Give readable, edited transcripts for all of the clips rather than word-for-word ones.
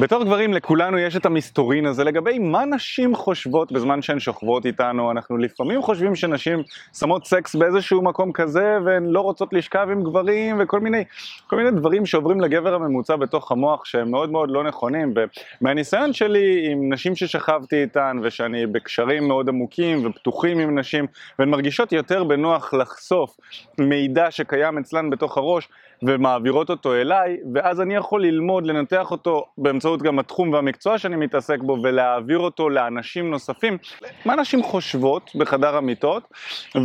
בתור גברים לכולנו יש את המסתורין הזה לגבי מה נשים חושבות בזמן שהן שוכבות איתנו. אנחנו לפעמים חושבים שנשים שמות סקס באיזשהו מקום כזה והן לא רוצות לשכב עם גברים וכל מיני דברים שעוברים לגבר הממוצע בתוך המוח שהם מאוד מאוד לא נכונים. ומהניסיון שלי עם נשים ששכבתי איתן ושאני בקשרים מאוד עמוקים ופתוחים עם נשים והן מרגישות יותר בנוח לחשוף מידע שקיים אצלן בתוך הראש ומעבירות אותו אליי, ואז אני יכול ללמוד לנתח אותו באמצעות גם התחום והמקצוע שאני מתעסק בו ולהעביר אותו לאנשים נוספים. מה נשים חושבות בחדר המיטות,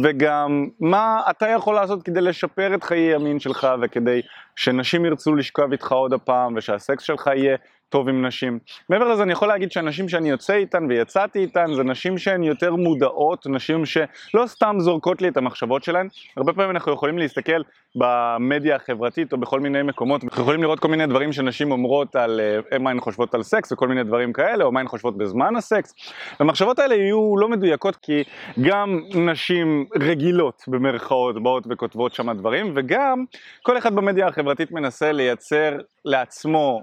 וגם מה אתה יכול לעשות כדי לשפר את חיי המין שלך וכדי שנשים ירצו לשכב איתך עוד הפעם ושהסקס שלך יהיה טוב עם נשים. מעבר לזה אני יכול להגיד שהנשים שאני יוצא איתן ויצאתי איתן זה נשים שהן יותר מודעות, נשים שלא סתם זורקות לי את המחשבות שלהן. הרבה פעמים אנחנו יכולים להסתכל במדיה החברתית או בכל מיני מקומות, אנחנו יכולים לראות כל מיני דברים שנשים אומרות על מה הן חושבות על סקס וכל מיני דברים כאלה, או מה הן חושבות בזמן הסקס. המחשבות האלה יהיו לא מדויקות, כי גם נשים רגילות במרכאות באות וכותבות שם דברים, וגם כל אחד במדיה החברתית מנסה לייצר לעצמו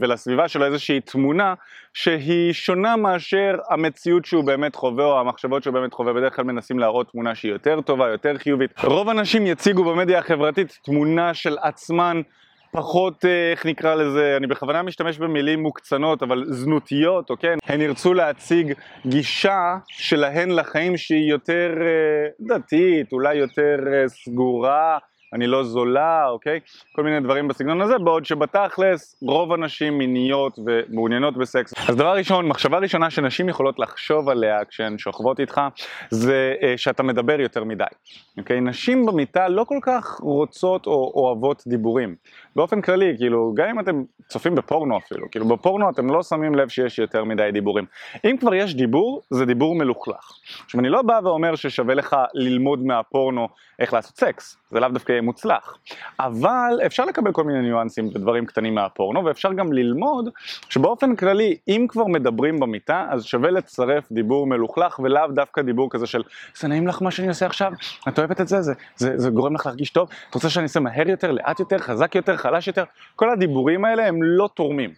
ולסביבה שלו איזושהי תמונה שהיא שונה מאשר המציאות שהוא באמת חווה או המחשבות שהוא באמת חווה. בדרך כלל מנסים להראות תמונה שהיא יותר טובה, יותר חיובית. רוב האנשים יציגו במדיה החברתית תמונה של עצמן פחות, איך נקרא לזה, אני בכוונה משתמש במילים מוקצנות, אבל זנותיות, אוקיי? הן ירצו להציג גישה שלהן לחיים שהיא יותר דתית, אולי יותר סגורה, אני לא זולה, אוקיי? כל מיני דברים בסגנון הזה, בעוד שבתכלס רוב הנשים מיניות ומעוניינות בסקס. אז דבר ראשון, מחשבה ראשונה שנשים יכולות לחשוב עליה כשהן שוכבות איתך, זה שאתה מדבר יותר מדי, אוקיי? נשים במיטה לא כל כך רוצות או אוהבות דיבורים. באופן כללי, כאילו, גם אם אתם צופים בפורנו אפילו, כאילו בפורנו אתם לא שמים לב שיש יותר מדי דיבורים. אם כבר יש דיבור, זה דיבור מלוכלך. עכשיו, אני לא בא ואומר ששווה לך ללמוד מהפורנו איך לעשות סקס. זה לאו דווקא מוצלח. אבל אפשר לקבל כל מיני ניואנסים ודברים קטנים מהפורנו, ואפשר גם ללמוד שבאופן כללי, אם כבר מדברים במיטה, אז שווה לצרף דיבור מלוכלך, ולאו דווקא דיבור כזה של, זה נעים לך מה שאני עושה עכשיו? את אוהבת את זה? זה גורם לך להרגיש טוב? את רוצה שאני אעשה מהר יותר, לאט יותר, חזק יותר, חלש יותר? כל הדיבורים האלה הם לא תורמים.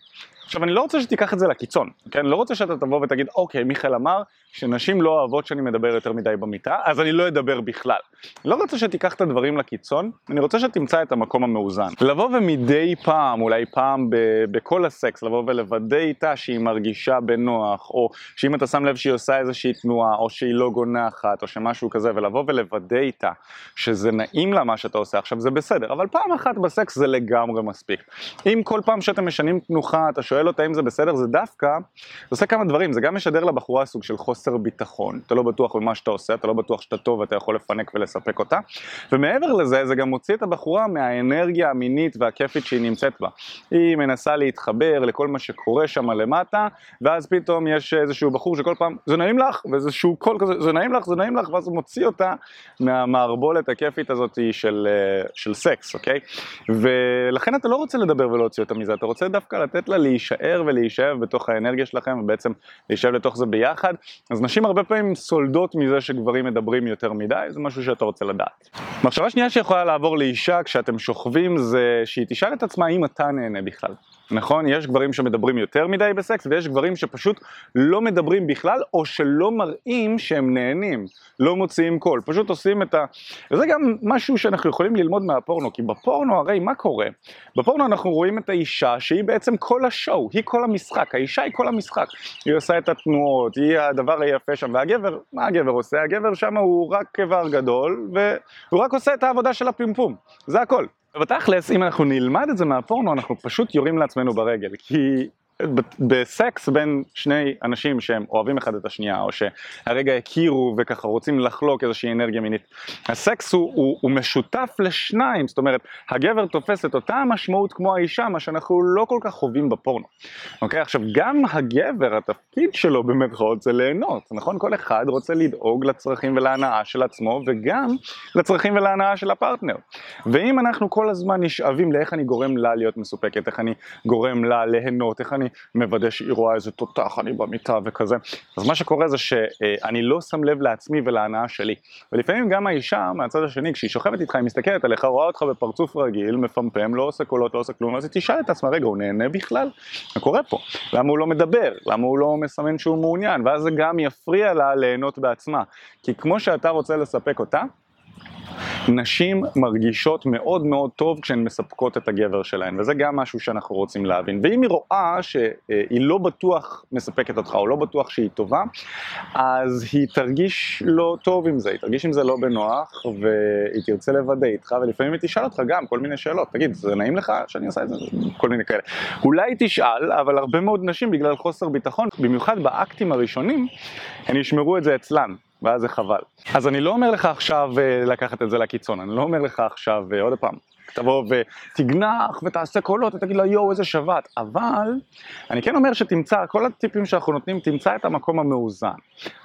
עכשיו, אני לא רוצה שתיקח את זה לקיצון, כן? לא רוצה שאתה תבוא ותגיד, אוקיי, מיכאל אמר שנשים לא אוהבות שאני מדבר יותר מדי במיטה, אז אני לא אדבר בכלל. לא רוצה שתיקח את הדברים לקיצון, אני רוצה שתמצא את המקום המאוזן. לבוא ומדי פעם, אולי פעם בכל הסקס, לבוא ולוודא איתה שהיא מרגישה בנוח, או שאם אתה שם לב שהיא עושה איזושהי תנועה, או שהיא לא גונחת, או שמשהו כזה, ולבוא ולוודא איתה שזה נעים לה מה שאתה עושה. עכשיו, זה בסדר, אבל פעם אחת בסקס זה לגמרי מספיק. אם כל פעם שאתם משנים תנוחה, אתה שואל אותה אם זה בסדר, זה דווקא עושה כמה דברים. זה גם משדר לבחורה סוג של חוסר ביטחון, אתה לא בטוח במה שאתה עושה, אתה לא בטוח שאתה טוב ואתה יכול לפנק ולספק אותה, ומעבר לזה זה גם מוציא את הבחורה מהאנרגיה המינית והכיפית שהיא נמצאת בה. היא מנסה להתחבר לכל מה שקורה שם למטה, ואז פתאום יש איזשהו בחור שכל פעם זה נעים לך, ואיזשהו קול כזה זה נעים לך, זה נעים לך, ואז הוא מוציא אותה מהמערבולת הכיפית הזאת של סקס, אוקיי? ולכן אתה לא רוצה לדבר ולהוציא אותה מזה, אתה רוצה דווקא לתת לה להישאר ולהישאב בתוך האנרגיה שלכם, ובעצם להישאב לתוך זה ביחד. אז נשים הרבה פעמים סולדות מזה שגברים מדברים יותר מדי, זה משהו שאתה רוצה לדעת. מחשבה שנייה שיכולה לעבור לאישה כשאתם שוכבים, זה שהיא תשאל את עצמה אם אתה נהנה בכלל. נכון? יש גברים שמדברים יותר מדי בסקס, ויש גברים שפשוט לא מדברים בכלל, או שלא מראים שהם נהנים, לא מוציאים קול, פשוט עושים את וזה גם משהו שאנחנו יכולים ללמוד מהפורנו, כי בפורנו הרי מה קורה? בפורנו אנחנו רואים את האישה שהיא בעצם כל השואו, היא כל המשחק, האישה היא כל המשחק, היא עושה את התנועות, היא הדבר היפה שם, והגבר, מה הגבר עושה? הגבר שם הוא רק כבר גדול, והוא רק עושה את העבודה של הפימפום, זה הכל. ובתכלס, אם אנחנו נלמד את זה מהפורנו, אנחנו פשוט יורים לעצמנו ברגל, כי בסקס בין שני אנשים שהם אוהבים אחד את השנייה, או שהרגע הכירו וככה רוצים לחלוק איזושהי אנרגיה מינית, הסקס הוא משותף לשניים, זאת אומרת, הגבר תופס את אותה המשמעות כמו האישה, מה שאנחנו לא כל כך חווים בפורנו. אוקיי? עכשיו, גם הגבר, התפקיד שלו במרכאות זה ליהנות, נכון? כל אחד רוצה לדאוג לצרכים ולהנאה של עצמו, וגם לצרכים ולהנאה של הפרטנר. ואם אנחנו כל הזמן נשאבים לאיך אני גורם לה להיות מסופקת, איך אני גורם לה ליהנות, איך אני אני מוודא שהיא רואה איזה תותח אני במיטה וכזה. אז מה שקורה זה שאני לא שם לב לעצמי ולהנאה שלי. ולפעמים גם האישה מהצד השני, כשהיא שוכבת איתך, היא מסתכלת עליך, רואה אותך בפרצוף רגיל, מפמפם, לא עושה קולות, לא עושה כלום, אז היא תשאל את עצמה, רגע, הוא נהנה בכלל? מה קורה פה? למה הוא לא מדבר? למה הוא לא מסמן שהוא מעוניין? ואז זה גם יפריע לה ליהנות בעצמה. כי כמו שאתה רוצה לספק אותה, נשים מרגישות מאוד מאוד טוב כשהן מספקות את הגבר שלהן, וזה גם משהו שאנחנו רוצים להבין. ואם היא רואה שהיא לא בטוח מספקת אותך או לא בטוח שהיא טובה, אז היא תרגיש לא טוב עם זה, היא תרגיש עם זה לא בנוח, והיא תרצה לוודא איתך, ולפעמים היא תשאל אותך גם כל מיני שאלות, תגיד, זה נעים לך שאני עושה את זה? כל מיני כאלה. אולי תשאל, אבל הרבה מאוד נשים בגלל חוסר ביטחון, במיוחד באקטים הראשונים, הן ישמרו את זה אצלן. ואז זה חבל. אז אני לא אומר לך עכשיו לקחת את זה לקיצון, אני לא אומר לך עכשיו עוד פעם, תבוא ותגנח ותעשה קולות ותגיד לה יואו איזה שבת, אבל אני כן אומר שתמצא, כל הטיפים שאנחנו נותנים, תמצא את המקום המאוזן,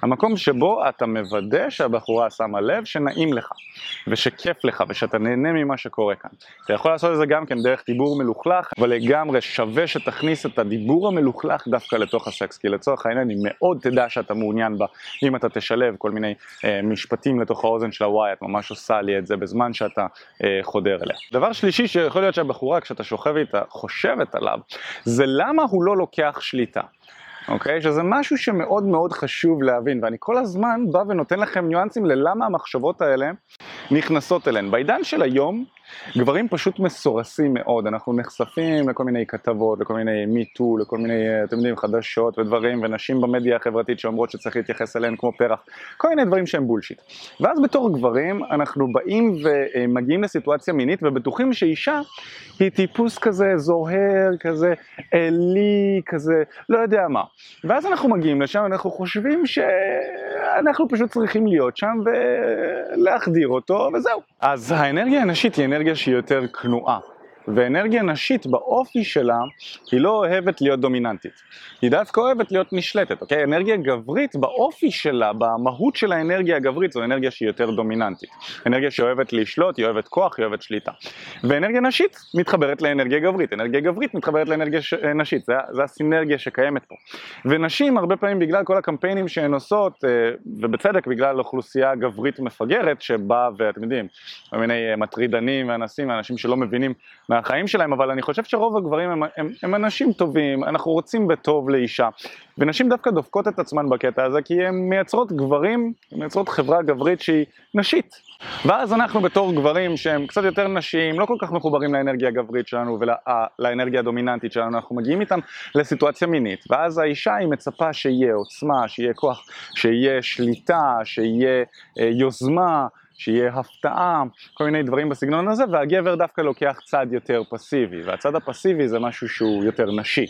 המקום שבו אתה מוודא שהבחורה שמה לב שנעים לך ושכיף לך ושאתה נהנה ממה שקורה כאן. אתה יכול לעשות את זה גם כן דרך דיבור מלוכלך, אבל לגמרי שווה שתכניס את הדיבור המלוכלך דווקא לתוך הסקס, כי לצורך העניין היא מאוד תדע שאתה מעוניין בה, אם אתה תשלב כל מיני משפטים לתוך האוזן שלה, וואי את ממש עושה לי את זה בזמן שאתה חודר אליה. דבר שלישי שיכול להיות שהבחורה כשאתה שוכב איתה חושבת עליו, זה למה הוא לא לוקח שליטה. אוקיי? שזה משהו שמאוד מאוד חשוב להבין, ואני כל הזמן בא ונותן לכם ניואנסים ללמה המחשבות האלה נכנסות אליהן. בעידן של היום, גברים פשוט מסורסים מאוד, אנחנו נחשפים לכל מיני כתבות, לכל מיני מיטו, לכל מיני, אתם יודעים, חדשות ודברים, ונשים במדיה החברתית שאומרות שצריך להתייחס אליהן כמו פרח, כל מיני דברים שהם בולשיט. ואז בתור גברים אנחנו באים ומגיעים לסיטואציה מינית ובטוחים שאישה היא טיפוס כזה זוהר, כזה אלי, כזה לא יודע מה. ואז אנחנו מגיעים לשם ואנחנו חושבים שאנחנו פשוט צריכים להיות שם ולהחדיר אותו וזהו. אז האנרגיה הנשית היא אנרגיה שהיא יותר כנועה, ואנרגיה נשית באופי שלה היא לא אוהבת להיות דומיננטית, היא דווקא אוהבת להיות נשלטת, אוקיי? אנרגיה גברית באופי שלה, במהות של האנרגיה הגברית, זו אנרגיה שהיא יותר דומיננטית, אנרגיה שאוהבת לשלוט, היא אוהבת כוח, היא אוהבת שליטה. ואנרגיה נשית מתחברת לאנרגיה גברית, אנרגיה גברית מתחברת לאנרגיה נשית, זה הסינרגיה שקיימת פה. ונשים הרבה פעמים בגלל כל הקמפיינים שהן עושות, ובצדק בגלל אוכלוסייה גברית מפגרת שבאה, ואתם יודעים, מיני מטרידנים ואנסים, אנשים שלא מבינים החיים שלהם, אבל אני חושב שרוב הגברים הם אנשים טובים, אנחנו רוצים בטוב לאישה, ונשים דווקא דופקות את עצמן בקטע הזה, כי הן מייצרות גברים, מייצרות חברה גברית שהיא נשית. ואז אנחנו בתור גברים שהם קצת יותר נשים, לא כל כך מחוברים לאנרגיה הגברית שלנו ולאנרגיה הדומיננטית שלנו, אנחנו מגיעים איתם לסיטואציה מינית, ואז האישה היא מצפה שיהיה עוצמה, שיהיה כוח, שיהיה שליטה, שיהיה יוזמה, שיהיה הפתעה, כל מיני דברים בסגנון הזה, והגבר דווקא לוקח צד יותר פסיבי, והצד הפסיבי זה משהו שהוא יותר נשי.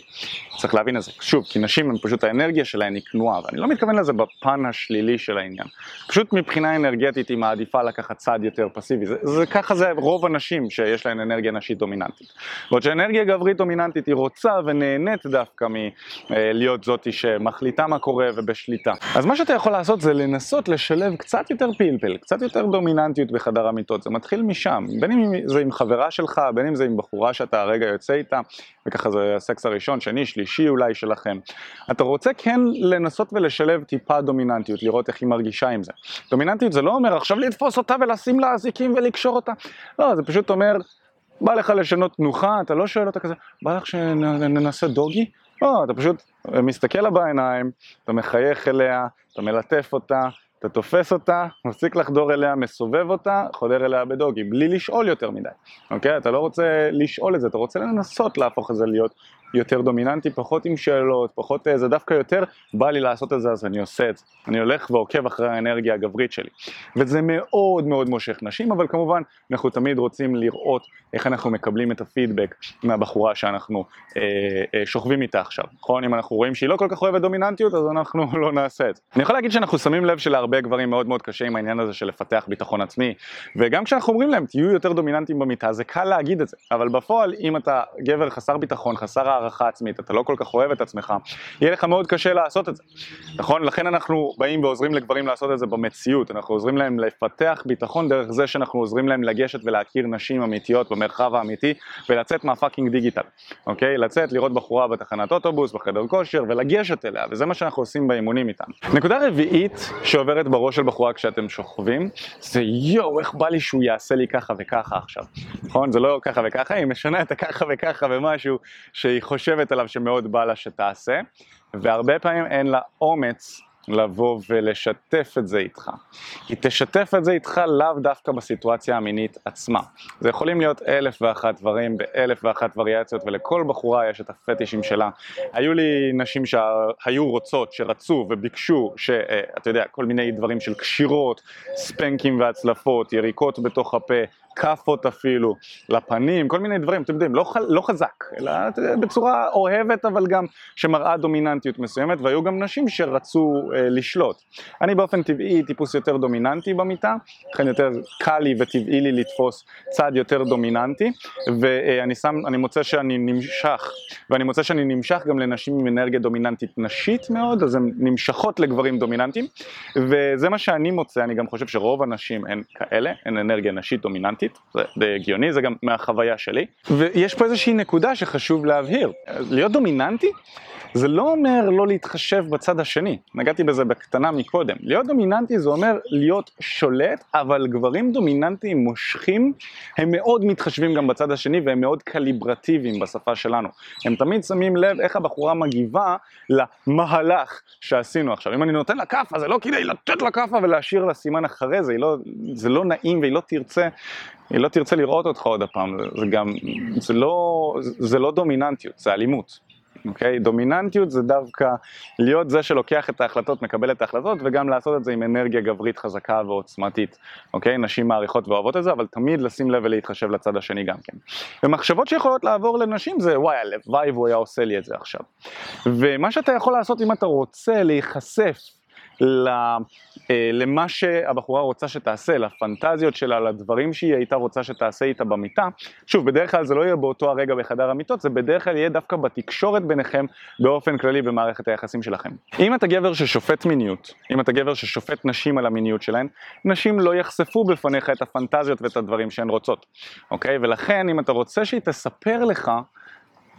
צריך להבין את זה, שוב, כי נשים הן פשוט האנרגיה שלהן היא כנועה, ואני לא מתכוון לזה בפן השלילי של העניין. פשוט מבחינה אנרגטית היא מעדיפה לקחת צד יותר פסיבי, ככה זה רוב הנשים שיש להן אנרגיה נשית דומיננטית. בעוד שאנרגיה גברית דומיננטית היא רוצה ונהנית דווקא מלהיות זאתי שמחליטה מה קורה ובשליטה. אז מה שאתה יכול לעשות זה לנסות לשלב קצת יותר פלפל, קצת יותר דומיננטיות בחדר המיטות, זה מתחיל משם, בין אם זה עם חברה שלך, בין אם זה עם בחורה שאתה הרגע יוצא איתה, וככה זה הסקס הראשון, שני, שלישי אולי שלכם. אתה רוצה כן לנסות ולשלב טיפה דומיננטיות, לראות איך היא מרגישה עם זה. דומיננטיות זה לא אומר עכשיו לתפוס אותה ולשים לה אזיקים ולקשור אותה, לא, זה פשוט אומר, בא לך לשנות תנוחה, אתה לא שואל אותה כזה, בא לך שננסה דוגי? לא, אתה פשוט מסתכל לה בעיניים, אתה מחייך אליה, אתה מלטף אותה, אתה תופס אותה, מפסיק לחדור אליה, מסובב אותה, חודר אליה בדוגי, בלי לשאול יותר מדי, אוקיי? אתה לא רוצה לשאול את זה, אתה רוצה לנסות להפוך את זה להיות יותר דומיננטי, פחות עם שאלות, פחות זה דווקא יותר, בא לי לעשות את זה, אז אני עושה את זה. אני הולך ועוקב אחרי האנרגיה הגברית שלי. וזה מאוד מאוד מושך נשים, אבל כמובן אנחנו תמיד רוצים לראות איך אנחנו מקבלים את הפידבק מהבחורה שאנחנו שוכבים איתה עכשיו. נכון? אם אנחנו רואים שהיא לא כל כך אוהבת דומיננטיות, אז אנחנו לא נעשה את זה. אני יכול להגיד שאנחנו שמים לב שלהרבה גברים מאוד מאוד קשה עם העניין הזה של לפתח ביטחון עצמי, וגם כשאנחנו אומרים להם, תהיו יותר דומיננטיים במיטה, זה קל להגיד את זה. אבל בפועל, אם אתה גבר חסר ביטחון, חסר הערכה עצמית, אתה לא כל כך אוהב את עצמך, יהיה לך מאוד קשה לעשות את זה, נכון? לכן אנחנו באים ועוזרים לגברים לעשות את זה במציאות, אנחנו עוזרים להם לפתח ביטחון דרך זה שאנחנו עוזרים להם לגשת ולהכיר נשים אמיתיות במרחב האמיתי, ולצאת מהפאקינג דיגיטל, אוקיי? לצאת, לראות בחורה בתחנת אוטובוס, בחדר כושר, ולגשת אליה, וזה מה שאנחנו עושים באימונים איתם. נקודה רביעית שעוברת בראש של בחורה כשאתם שוכבים, זה יו, איך בא לי שהוא יעשה לי ככה וככה עכשיו. נכון? זה לא ככה וככה, היא משנה את הככה וככה ומשהו שהיא חושבת עליו שמאוד בא לה שתעשה, והרבה פעמים אין לה אומץ לבוא ולשתף את זה איתך. היא תשתף את זה איתך לאו דווקא בסיטואציה המינית עצמה. זה יכולים להיות 1,001 דברים ב1,001 וריאציות, ולכל בחורה יש את הפטישים שלה. היו לי נשים שהיו רוצות, שרצו וביקשו, שאתה יודע, כל מיני דברים של קשירות, ספנקים והצלפות, יריקות בתוך הפה, כפות אפילו, לפנים, כל מיני דברים, אתם יודעים, לא חזק, אלא בצורה אוהבת, אבל גם שמראה דומיננטיות מסוימת, והיו גם נשים שרצו לשלוט. אני באופן טבעי טיפוס יותר דומיננטי במיטה, לכן יותר קל לי וטבעי לי לתפוס צד יותר דומיננטי, ואני מוצא שאני נמשך, ואני מוצא שאני נמשך גם לנשים עם אנרגיה דומיננטית נשית מאוד, אז הן נמשכות לגברים דומיננטיים, וזה מה שאני מוצא, אני גם חושב שרוב הנשים הן כאלה, הן אנרגיה נשית דומיננטית, זה הגיוני, זה גם מהחוויה שלי. ויש פה איזושהי נקודה שחשוב להבהיר, להיות דומיננטי זה לא אומר לא להתחשב בצד השני, נגעתי בזה בקטנה מקודם, להיות דומיננטי זה אומר להיות שולט, אבל גברים דומיננטיים מושכים, הם מאוד מתחשבים גם בצד השני, והם מאוד קליברטיביים בשפה שלנו, הם תמיד שמים לב איך הבחורה מגיבה למהלך שעשינו עכשיו, אם אני נותן לה כפה, זה לא כדי לתת לה כפה ולהשאיר לה סימן אחרי זה, זה לא נעים והיא לא תרצה, היא לא תרצה לראות אותך עוד הפעם, זה גם, זה לא דומיננטיות, זה אלימות. אוקיי? דומיננטיות זה דווקא להיות זה שלוקח את ההחלטות, מקבל את ההחלטות, וגם לעשות את זה עם אנרגיה גברית חזקה ועוצמתית. אוקיי? נשים מעריכות ואוהבות את זה, אבל תמיד לשים לב ולהתחשב לצד השני גם כן. ומחשבות שיכולות לעבור לנשים זה, וואי, הלוואי והוא היה עושה לי את זה עכשיו. ומה שאתה יכול לעשות אם אתה רוצה להיחשף למה שהבחורה רוצה שתעשה, לפנטזיות שלה, לדברים שהיא הייתה רוצה שתעשה איתה במיטה. שוב, בדרך כלל זה לא יהיה באותו הרגע בחדר המיטות, זה בדרך כלל יהיה דווקא בתקשורת ביניכם, באופן כללי במערכת היחסים שלכם. אם אתה גבר ששופט מיניות, אם אתה גבר ששופט נשים על המיניות שלהן, נשים לא יחשפו בפניך את הפנטזיות ואת הדברים שהן רוצות. אוקיי? ולכן, אם אתה רוצה שהיא תספר לך,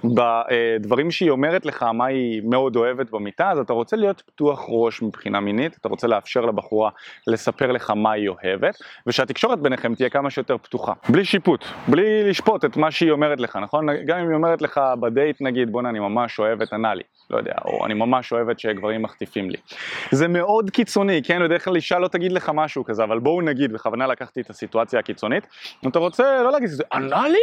בדברים שהיא אומרת לך מה היא מאוד אוהבת במיטה, אז אתה רוצה להיות פתוח ראש מבחינה מינית, אתה רוצה לאפשר לבחורה לספר לך מה היא אוהבת, ושהתקשורת ביניכם תהיה כמה שיותר פתוחה, בלי שיפוט, בלי לשפוט את מה שהיא אומרת לך, נכון? גם אם היא אומרת לך בדייט נגיד, בוא נה, אני ממש אוהבת אנלי, לא יודע, או אני ממש אוהבת שגברים מחטיפים לי. זה מאוד קיצוני, כן? בדרך כלל אישה לא תגיד לך משהו כזה, אבל בואו נגיד, בכוונה לקחתי את הסיטואציה הקיצונית, אתה רוצה לא להגיד, זה אנלי?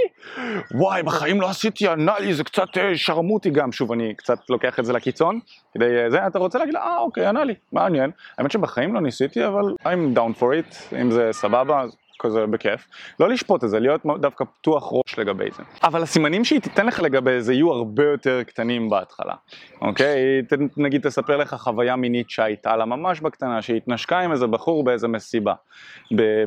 וואי, בחיים לא עשיתי אנלי, זה קצת שרמותי גם, שוב, אני קצת לוקח את זה לקיצון, כדי זה, אתה רוצה להגיד, אוקיי, אנלי, מעניין. האמת שבחיים לא ניסיתי, אבל I'm down for it, אם זה סבבה, כזה בכיף. לא לשפוט את זה, להיות דווקא פתוח ראש לגבי זה. אבל הסימנים שהיא תיתן לך לגבי זה יהיו הרבה יותר קטנים בהתחלה. אוקיי? נגיד תספר לך חוויה מינית שהייתה לה ממש בקטנה, שהיא התנשקה עם איזה בחור באיזה מסיבה,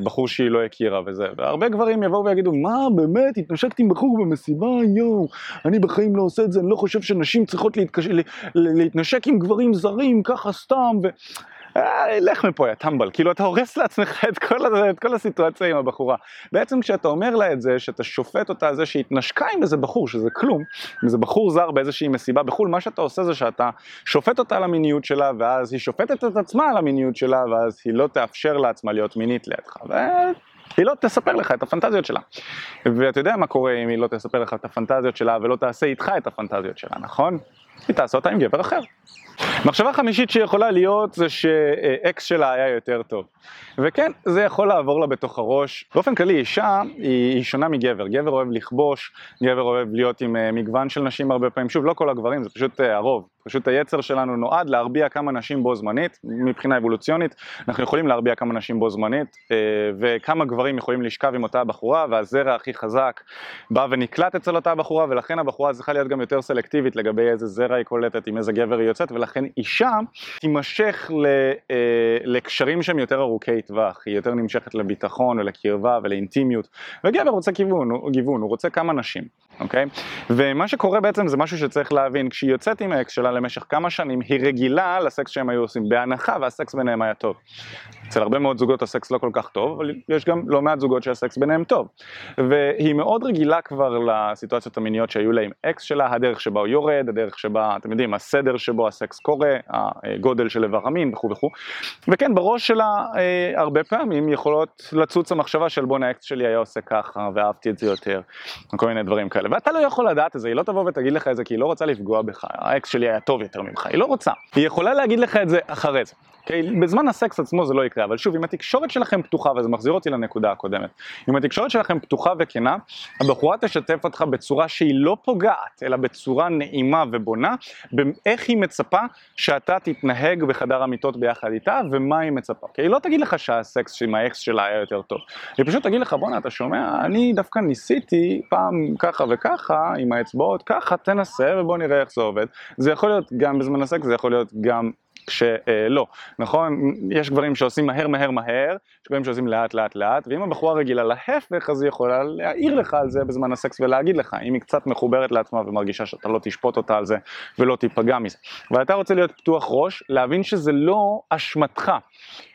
בחור שהיא לא הכירה וזה. והרבה גברים יבואו ויגידו, מה באמת? התנשקתי עם בחור במסיבה? יו, אני בחיים לא עושה את זה, אני לא חושב שנשים צריכות להתנשק עם גברים זרים, ככה סתם ו... לך מפה יא טמבל, כאילו אתה הורס לעצמך את כל הסיטואציה עם הבחורה. בעצם כשאתה אומר לה את זה, שאתה שופט אותה על זה שהתנשקה עם איזה בחור, שזה כלום, אם זה בחור זר באיזושהי מסיבה בחול, מה שאתה עושה זה שאתה שופט אותה על המיניות שלה, ואז היא שופטת את עצמה על המיניות שלה, ואז היא לא תאפשר לעצמה להיות מינית לידך, היא לא תספר לך את הפנטזיות שלה. ואתה יודע מה קורה אם היא לא תספר לך את הפנטזיות שלה, ולא תעשה איתך את הפנטזיות שלה, נכון? היא תעשה אותה עם גבר אחר. מחשבה חמישית שיכולה להיות זה שאקס שלה היה יותר טוב. וכן, זה יכול לעבור לה בתוך הראש. באופן כללי, אישה היא שונה מגבר. גבר אוהב לכבוש, גבר אוהב להיות עם מגוון של נשים הרבה פעמים. שוב, לא כל הגברים, זה פשוט הרוב. פשוט היצר שלנו נועד להרביע כמה נשים בו זמנית, מבחינה אבולוציונית, אנחנו יכולים להרביע כמה נשים בו זמנית, וכמה גברים יכולים לשכב עם אותה הבחורה, והזרע הכי חזק בא ונקלט אצל אותה הבחורה, ולכן הבחורה צריכה להיות גם יותר סלקטיבית לגבי איזה זרע היא קולטת, עם איזה גבר היא יוצאת, ולכן אישה תימשך לקשרים שהם יותר ארוכי טווח, היא יותר נמשכת לביטחון ולקרבה ולאינטימיות, וגבר רוצה גיוון, הוא רוצה כמה נשים, אוקיי? ומה שקורה בעצם זה משהו שצריך להבין, כשהיא יוצאת עם האקס שלה למשך כמה שנים, היא רגילה לסקס שהם היו עושים, בהנחה, והסקס ביניהם היה טוב. אצל הרבה מאוד זוגות הסקס לא כל כך טוב, אבל יש גם לא מעט זוגות שהסקס ביניהם טוב. והיא מאוד רגילה כבר לסיטואציות המיניות שהיו לה עם אקס שלה, הדרך שבה הוא יורד, הדרך שבה, אתם יודעים, הסדר שבו הסקס קורה, הגודל של איבר המין וכו' וכו'. וכן, בראש שלה הרבה פעמים יכולות לצוץ המחשבה של בוא האקס שלי היה עושה ככה, ואהבתי את זה יותר, וכל מיני דברים כאלה. ואתה לא יכול לדעת את זה, היא לא תבוא ותגיד לך את זה, כי היא לא רוצה לפגוע בך. האקס שלי היה טוב יותר ממך, היא לא רוצה. היא יכולה להגיד לך את זה אחרי זה. Okay, בזמן הסקס עצמו זה לא יקרה, אבל שוב, אם התקשורת שלכם פתוחה, וזה מחזיר אותי לנקודה הקודמת, אם התקשורת שלכם פתוחה וכנה, הבחורה תשתף אותך בצורה שהיא לא פוגעת, אלא בצורה נעימה ובונה, באיך היא מצפה שאתה תתנהג בחדר המיטות ביחד איתה, ומה היא מצפה. Okay, היא לא תגיד לך שהסקס עם האקס שלה היה יותר טוב, היא פשוט תגיד לך, בונה, אתה שומע, אני דווקא ניסיתי פעם ככה וככה, עם האצבעות, ככה, תנסה, ובוא נראה איך זה עובד. זה יכול להיות גם בזמן הסקס, זה יכול להיות גם כשלא, נכון? יש גברים שעושים מהר, יש גברים שעושים לאט, ואם הבחורה רגילה להפך, אז היא יכולה להעיר לך על זה בזמן הסקס ולהגיד לך, אם היא קצת מחוברת לעצמה ומרגישה שאתה לא תשפוט אותה על זה ולא תיפגע מזה. ואתה רוצה להיות פתוח ראש, להבין שזה לא אשמתך.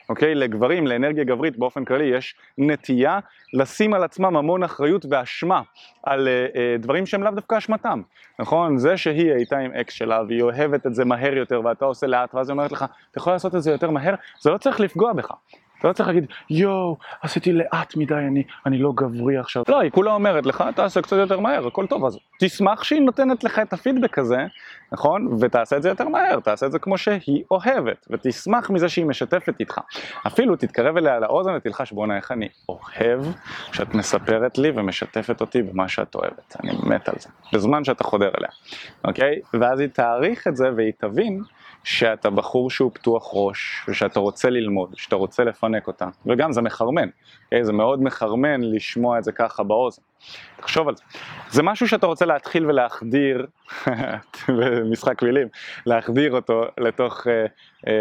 אוקיי? לגברים, לאנרגיה גברית באופן כללי יש נטייה לשים על עצמם המון אחריות ואשמה על דברים שהם לאו דווקא אשמתם, נכון? זה שהיא הייתה עם אקס שלה והיא אוהבת את זה מהר יותר ואתה עושה לאט ואז היא אומרת לך, אתה יכול לעשות את זה יותר מהר, זה לא צריך לפגוע בך. אתה לא צריך להגיד, יואו, עשיתי לאט מדי, אני לא גברי עכשיו. לא, היא כולה אומרת לך, תעשה קצת יותר מהר, הכל טוב, אז תשמח שהיא נותנת לך את הפידבק הזה, נכון? ותעשה את זה יותר מהר, תעשה את זה כמו שהיא אוהבת, ותשמח מזה שהיא משתפת איתך. אפילו תתקרב אליה לאוזן ותלחש, בונה, איך אני אוהב שאת מספרת לי ומשתפת אותי במה שאת אוהבת. אני מת על זה, בזמן שאתה חודר אליה, אוקיי? ואז היא תעריך את זה והיא תבין שאתה בחור שהוא פתוח ראש, ושאתה רוצה ללמוד, שאתה רוצה לפנק אותה. וגם זה מחרמן. זה מאוד מחרמן לשמוע את זה ככה באוזן. תחשוב על זה. זה משהו שאתה רוצה להתחיל ולהחדיר, במשחק מילים, להחדיר אותו לתוך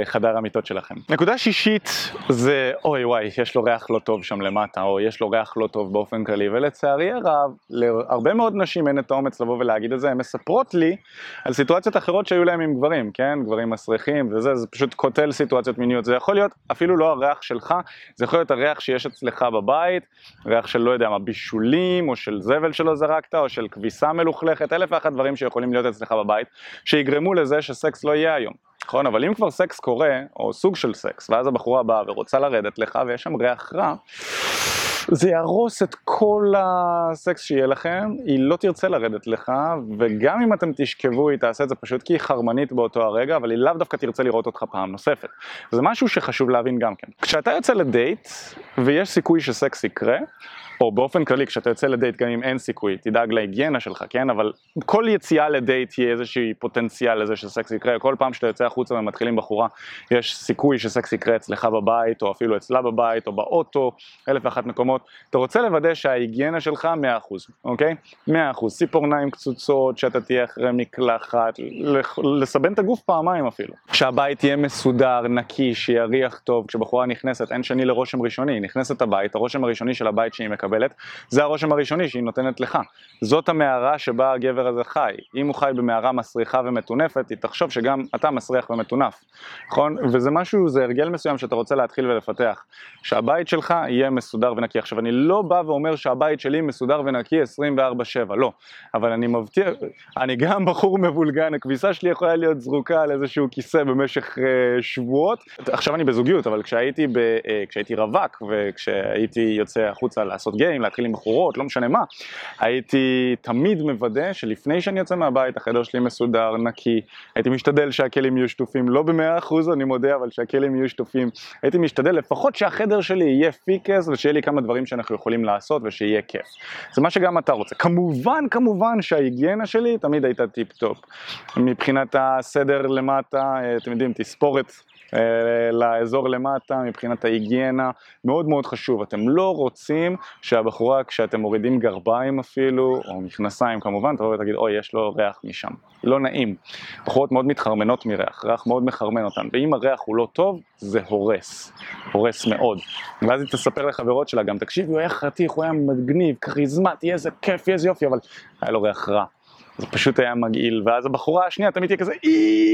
חדר המיטות שלכם. נקודה שישית זה, אוי וואי, יש לו ריח לא טוב שם למטה, או יש לו ריח לא טוב באופן כללי, ולצערי הרב, להרבה מאוד נשים אין את האומץ לבוא ולהגיד את זה, הן מספרות לי על סיטואציות אחרות שהיו להם עם גברים, כן? גברים מסריחים, וזה, זה פשוט כותל סיטואציות מיניות. זה יכול להיות אפילו לא הריח שלך, זה יכול להיות הריח שיש אצלך בבית, ריח של לא יודע מה, בישולים, או של זבל שלא זרקת, או של כביסה מלוכלכת, אלף ואחת דברים שיכולים להיות אצלך בבית, שיגרמו לזה שסקס לא יהיה היום. נכון, אבל אם כבר סקס קורה, או סוג של סקס, ואז הבחורה באה ורוצה לרדת לך, ויש שם ריח רע, זה ירוס את כל הסקס שיהיה לכם, היא לא תרצה לרדת לך, וגם אם אתם תשכבו, היא תעשה את זה פשוט כי היא חרמנית באותו הרגע, אבל היא לאו דווקא תרצה לראות אותך פעם נוספת. זה משהו שחשוב להבין גם כן. כשאתה יוצא לדייט, ויש סיכוי שסקס יקרה, או באופן כללי, כשאתה יוצא לדייט, גם אם אין סיכוי, תדאג להיגיינה שלך, כן? אבל כל יציאה לדייט יהיה איזושהי פוטנציאל לזה שסקס יקרה. כל פעם שאתה יוצא החוצה ומתחילים בחורה, יש סיכוי שסקס יקרה אצלך בבית, או אפילו אצלה בבית, או באוטו, אלף ואחת מקומות. אתה רוצה לוודא שההיגיינה שלך 100%, אוקיי? 100%. ציפורניים קצוצות, שאתה תהיה אחרי מקלחת, לסבן את הגוף פעמיים אפילו. שהבית יהיה מסודר, נקי, שיריח טוב. כשבחורה נכנסת, אין שני לרושם ראשוני. היא נכנסת הבית, הרושם הראשוני של הבית שהיא מקבלת, זה הרושם הראשוני שהיא נותנת לך. זאת המערה שבה הגבר הזה חי. אם הוא חי במערה מסריחה ומתונפת, היא תחשוב שגם אתה מסריח ומתונף. נכון? וזה משהו, זה הרגל מסוים שאתה רוצה להתחיל ולפתח. שהבית שלך יהיה מסודר ונקי. עכשיו, אני לא בא ואומר שהבית שלי מסודר ונקי 24/7, לא. אבל אני מבטיח, אני גם בחור מבולגן, הכביסה שלי יכולה להיות זרוקה על איזשהו כיסא במשך שבועות. עכשיו אני בזוגיות, אבל כשהייתי רווק וכשהייתי יוצא החוצה לעשות לעשות גיים, להתחיל עם בחורות, לא משנה מה. הייתי תמיד מוודא שלפני שאני יוצא מהבית, החדר שלי מסודר, נקי. הייתי משתדל שהכלים יהיו שטופים, לא ב100%, אני מודה, אבל שהכלים יהיו שטופים. הייתי משתדל לפחות שהחדר שלי יהיה פיקס, ושיהיה לי כמה דברים שאנחנו יכולים לעשות, ושיהיה כיף. זה מה שגם אתה רוצה. כמובן שההיגיינה שלי תמיד הייתה טיפ-טופ. מבחינת הסדר למטה, אתם יודעים, תספורת לאזור למטה, מבחינת ההיגיינה, מאוד מאוד חשוב. אתם לא רוצים שהבחורה, כשאתם מורידים גרביים אפילו, או מכנסיים כמובן, תבואו ותגיד, אוי, יש לו ריח משם. לא נעים. בחורות מאוד מתחרמנות מריח, ריח מאוד מחרמן אותן, ואם הריח הוא לא טוב, זה הורס. הורס מאוד. ואז היא תספר לחברות שלה גם, תקשיב, הוא היה חתיך, הוא היה מגניב, כריזמטי, איזה כיף, איזה יופי, אבל היה לו ריח רע. זה פשוט היה מגעיל, ואז הבחורה השנייה תמיד תהיה כזה,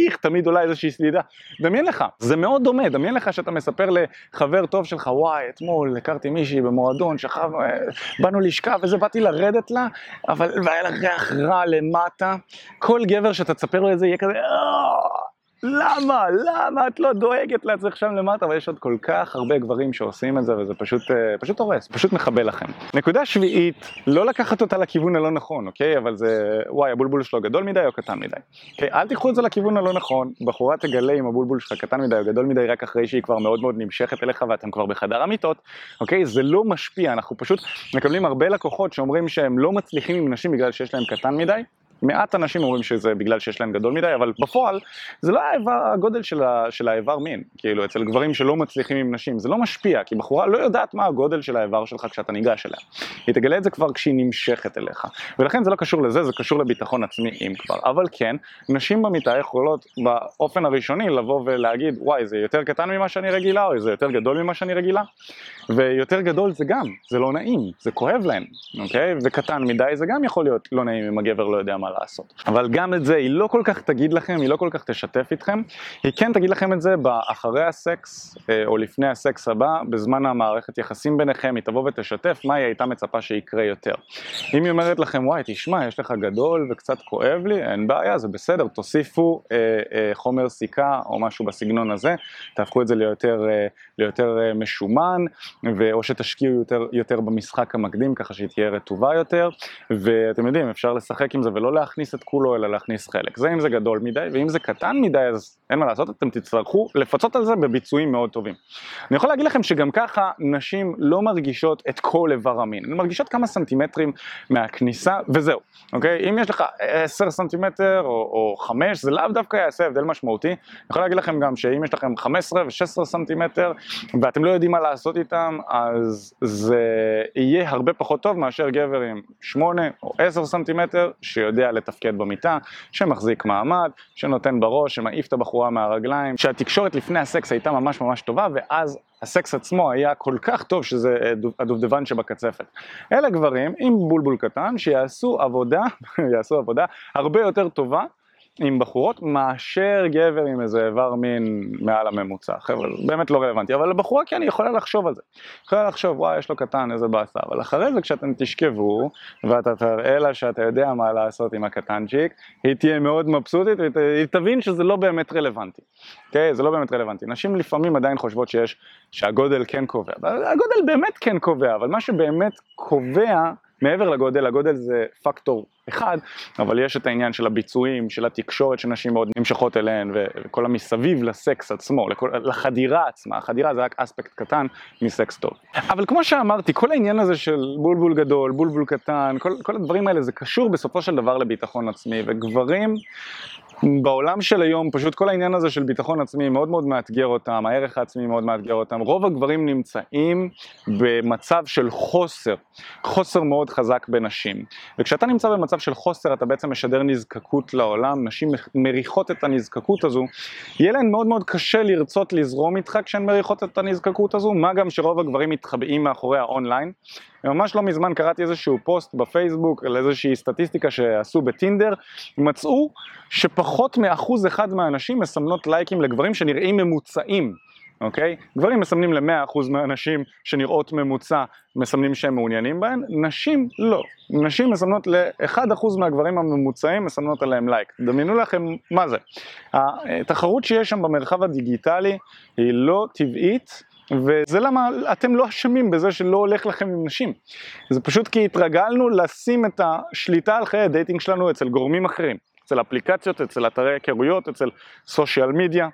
איך, תמיד עולה איזושהי סלידה. דמיין לך, זה מאוד דומה, דמיין לך שאתה מספר לחבר טוב שלך, וואי, אתמול הכרתי מישהי במועדון, שכב, באנו לשכב, וזה באתי לרדת לה, אבל והיה לה ריח רע למטה. כל גבר שאתה תספר לו את זה יהיה כזה, למה? למה? את לא דואגת לעצמך שם למטה, אבל יש עוד כל כך הרבה גברים שעושים את זה, וזה פשוט הורס, פשוט מחבל לכם. נקודה שביעית, לא לקחת אותה לכיוון הלא נכון, אוקיי? אבל זה, וואי, הבולבול שלו גדול מדי או קטן מדי. אוקיי? אל תיקחו את זה לכיוון הלא נכון, בחורה תגלה אם הבולבול שלך קטן מדי או גדול מדי, רק אחרי שהיא כבר מאוד מאוד נמשכת אליך, ואתם כבר בחדר המיטות, אוקיי? זה לא משפיע, אנחנו פשוט מקבלים הרבה לקוחות שאומרים שהם לא מצליחים עם נשים בגלל שיש להם קטן מדי. מעט אנשים אומרים שזה בגלל שיש להם גדול מדי, אבל בפועל זה לא הגודל של האיבר מין, כאילו אצל גברים שלא מצליחים עם נשים, זה לא משפיע, כי בחורה לא יודעת מה הגודל של האיבר שלך כשאתה ניגש אליה. היא תגלה את זה כבר כשהיא נמשכת אליך, ולכן זה לא קשור לזה, זה קשור לביטחון עצמי אם כבר. אבל כן, נשים במיטה יכולות באופן הראשוני לבוא ולהגיד, וואי, זה יותר קטן ממה שאני רגילה, או זה יותר גדול ממה שאני רגילה, ויותר גדול זה גם, זה לא נעים, זה כואב להם, אוקיי? וקטן מדי זה גם יכול להיות לא נעים אם הגבר לא יודע מה לעשות. אבל גם את זה היא לא כל כך תגיד לכם, היא לא כל כך תשתף איתכם, היא כן תגיד לכם את זה באחרי הסקס או לפני הסקס הבא, בזמן המערכת יחסים ביניכם, היא תבוא ותשתף מה היא הייתה מצפה שיקרה יותר. אם היא אומרת לכם, וואי, תשמע, יש לך גדול וקצת כואב לי, אין בעיה, זה בסדר, תוסיפו חומר סיכה או משהו בסגנון הזה, תהפכו את זה ליותר משומן, או שתשקיעו יותר במשחק המקדים, ככה שהיא תהיה רטובה יותר, ואתם יודעים, אפשר לשחק עם זה ולא להכניס את כולו, אלא להכניס חלק. זה אם זה גדול מדי, ואם זה קטן מדי, אז אין מה לעשות, אתם תצטרכו לפצות על זה בביצועים מאוד טובים. אני יכול להגיד לכם שגם ככה נשים לא מרגישות את כל איבר המין, הן מרגישות כמה סנטימטרים מהכניסה, וזהו. אוקיי? אם יש לך 10 סנטימטר או 5, זה לאו דווקא יעשה הבדל משמעותי. אני יכול להגיד לכם גם שאם יש לכם 15 ו-16 סנטימטר, ואתם לא יודעים מה לעשות איתם, אז זה יהיה הרבה פחות טוב מאשר גבר עם 8 או 10 סנטימטר, שיודע לתפקד במיטה, שמחזיק מעמד, שנותן בראש, שמעיף את הבחורה מהרגליים, שהתקשורת לפני הסקס הייתה ממש ממש טובה, ואז הסקס עצמו היה כל כך טוב שזה הדובדבן שבקצפת. אלה גברים עם בולבול קטן שיעשו עבודה הרבה יותר טובה עם בחורות מאשר גבר עם איזה איבר מין מעל הממוצע. חבר'ה, באמת לא רלוונטי, אבל הבחורה כן יכולה לחשוב על זה. יכולה לחשוב, וואי, יש לו קטן, איזה בעשה. אבל אחרי זה כשאתם תשכבו, ואתה תראה לה שאתה יודע מה לעשות עם הקטנצ'יק, היא תהיה מאוד מבסוטית, והיא תבין שזה לא באמת רלוונטי. אוקיי? זה לא באמת רלוונטי. נשים לפעמים עדיין חושבות שהגודל כן קובע. הגודל באמת כן קובע, אבל מה שבאמת קובע, מעבר לגודל, הגודל זה פקטור אחד, אבל יש את העניין של הביצועים, של התקשורת שנשים מאוד נמשכות אליהן, וכל המסביב לסקס עצמו, לחדירה עצמה. החדירה זה רק אספקט קטן מסקס טוב. אבל כמו שאמרתי, כל העניין הזה של בולבול גדול, בולבול קטן, כל הדברים האלה זה קשור בסופו של דבר לביטחון עצמי, וגברים בעולם של היום, פשוט כל העניין הזה של ביטחון עצמי מאוד מאוד מאתגר אותם, הערך העצמי מאוד מאתגר אותם. רוב הגברים נמצאים במצב של חוסר מאוד חזק בנשים. וכשאתה נמצא במצב של חוסר, אתה בעצם משדר נזקקות לעולם, נשים מריחות את הנזקקות הזו, יהיה להן מאוד מאוד קשה לרצות לזרום איתך כשהן מריחות את הנזקקות הזו, מה גם שרוב הגברים מתחבאים מאחורי האונליין. ממש לא מזמן קראתי איזשהו פוסט בפייסבוק על איזושהי סטטיסטיקה שעשו בטינדר, מצאו שפחות מ1% מהאנשים מסמנות לייקים לגברים שנראים ממוצעים. אוקיי? גברים מסמנים ל100% מהאנשים שנראות ממוצע, מסמנים שהם מעוניינים בהן, נשים לא. נשים מסמנות ל1% מהגברים הממוצעים, מסמנות עליהם לייק. דמיינו לכם מה זה. התחרות שיש שם במרחב הדיגיטלי היא לא טבעית, וזה למה אתם לא אשמים בזה שלא הולך לכם עם נשים. זה פשוט כי התרגלנו לשים את השליטה על חיי הדייטינג שלנו אצל גורמים אחרים, אצל אפליקציות, אצל אתרי הכרויות, אצל סושיאל מדיה.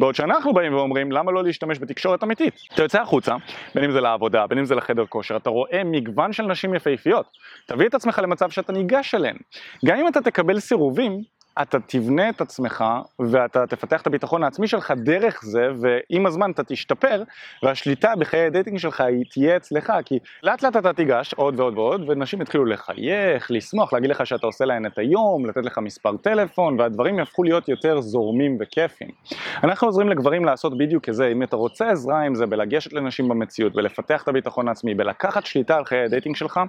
בעוד שאנחנו באים ואומרים, למה לא להשתמש בתקשורת אמיתית? אתה יוצא החוצה, בין אם זה לעבודה, בין אם זה לחדר כושר, אתה רואה מגוון של נשים יפהפיות. תביא את עצמך למצב שאתה ניגש אליהן. גם אם אתה תקבל סירובים, אתה תבנה את עצמך ואתה תפתח את הביטחון העצמי שלך דרך זה, ועם הזמן אתה תשתפר, והשליטה בחיי הדייטינג שלך היא תהיה אצלך, כי לאט לאט אתה תיגש עוד ועוד ועוד, ונשים יתחילו לחייך, לשמוח, להגיד לך שאתה עושה להן את היום, לתת לך מספר טלפון, והדברים יהפכו להיות יותר זורמים וכיפים. אנחנו עוזרים לגברים לעשות בדיוק כזה. אם אתה רוצה עזרה עם זה, בלגשת לנשים במציאות, בלפתח את הביטחון העצמי, בלקחת שליטה על חיי הדייטינג שלך,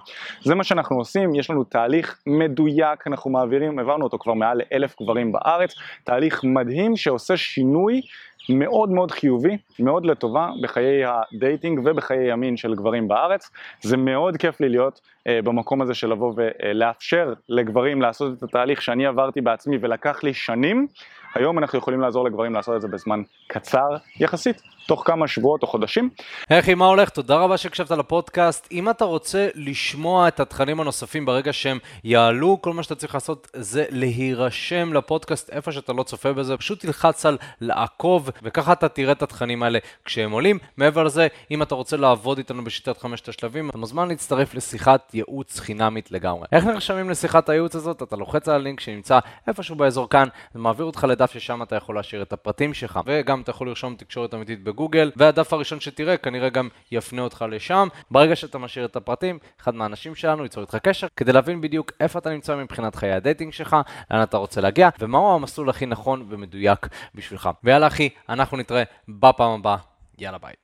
זה מה שאנחנו עושים. יש לנו תהליך מדויק, אנחנו העברנו אותו כבר מעל 1,000 גברים בארץ, תהליך מדהים שעושה שינוי מאוד מאוד חיובי, מאוד לטובה בחיי הדייטינג ובחיי ימין של גברים בארץ. זה מאוד כיף לי להיות במקום הזה של לבוא ולאפשר לגברים לעשות את התהליך שאני עברתי בעצמי ולקח לי שנים. היום אנחנו יכולים לעזור לגברים לעשות את זה בזמן קצר יחסית, תוך כמה שבועות או חודשים. אחי, מה הולך? תודה רבה שקשבת לפודקאסט. אם אתה רוצה לשמוע את התכנים הנוספים ברגע שהם יעלו, כל מה שאתה צריך לעשות זה להירשם לפודקאסט איפה שאתה לא צופה בזה, פשוט תלחץ על לעקוב, וככה אתה תראה את התכנים האלה כשהם עולים. מעבר לזה, אם אתה רוצה לעבוד איתנו בשיטת 5 השלבים, אתה מוזמן להצטרף לשיחת ייעוץ חינמית לגמרי. איך נרשמים לשיחת הייעוץ הזאת? אתה לוחץ על הלינק שנמצא איפשהו באזור כאן, ומעביר אותך לדף ששם אתה יכול להשאיר את הפרטים שלך, וגם אתה יכול לרשום תקשורת אמיתית בגוגל, והדף הראשון שתראה כנראה גם יפנה אותך לשם. ברגע שאתה משאיר את הפרטים, אחד מהאנשים שלנו ייצור איתך קשר, כדי להבין בדיוק איפה אתה נמצא מבחינת חיי הדייטינג שלך, לאן אתה רוצה להגיע, ומהו המסלול הכי נכון ומדויק בשבילך. ויאללה אחי, אנחנו נתראה בפעם הבאה. יאללה ביי.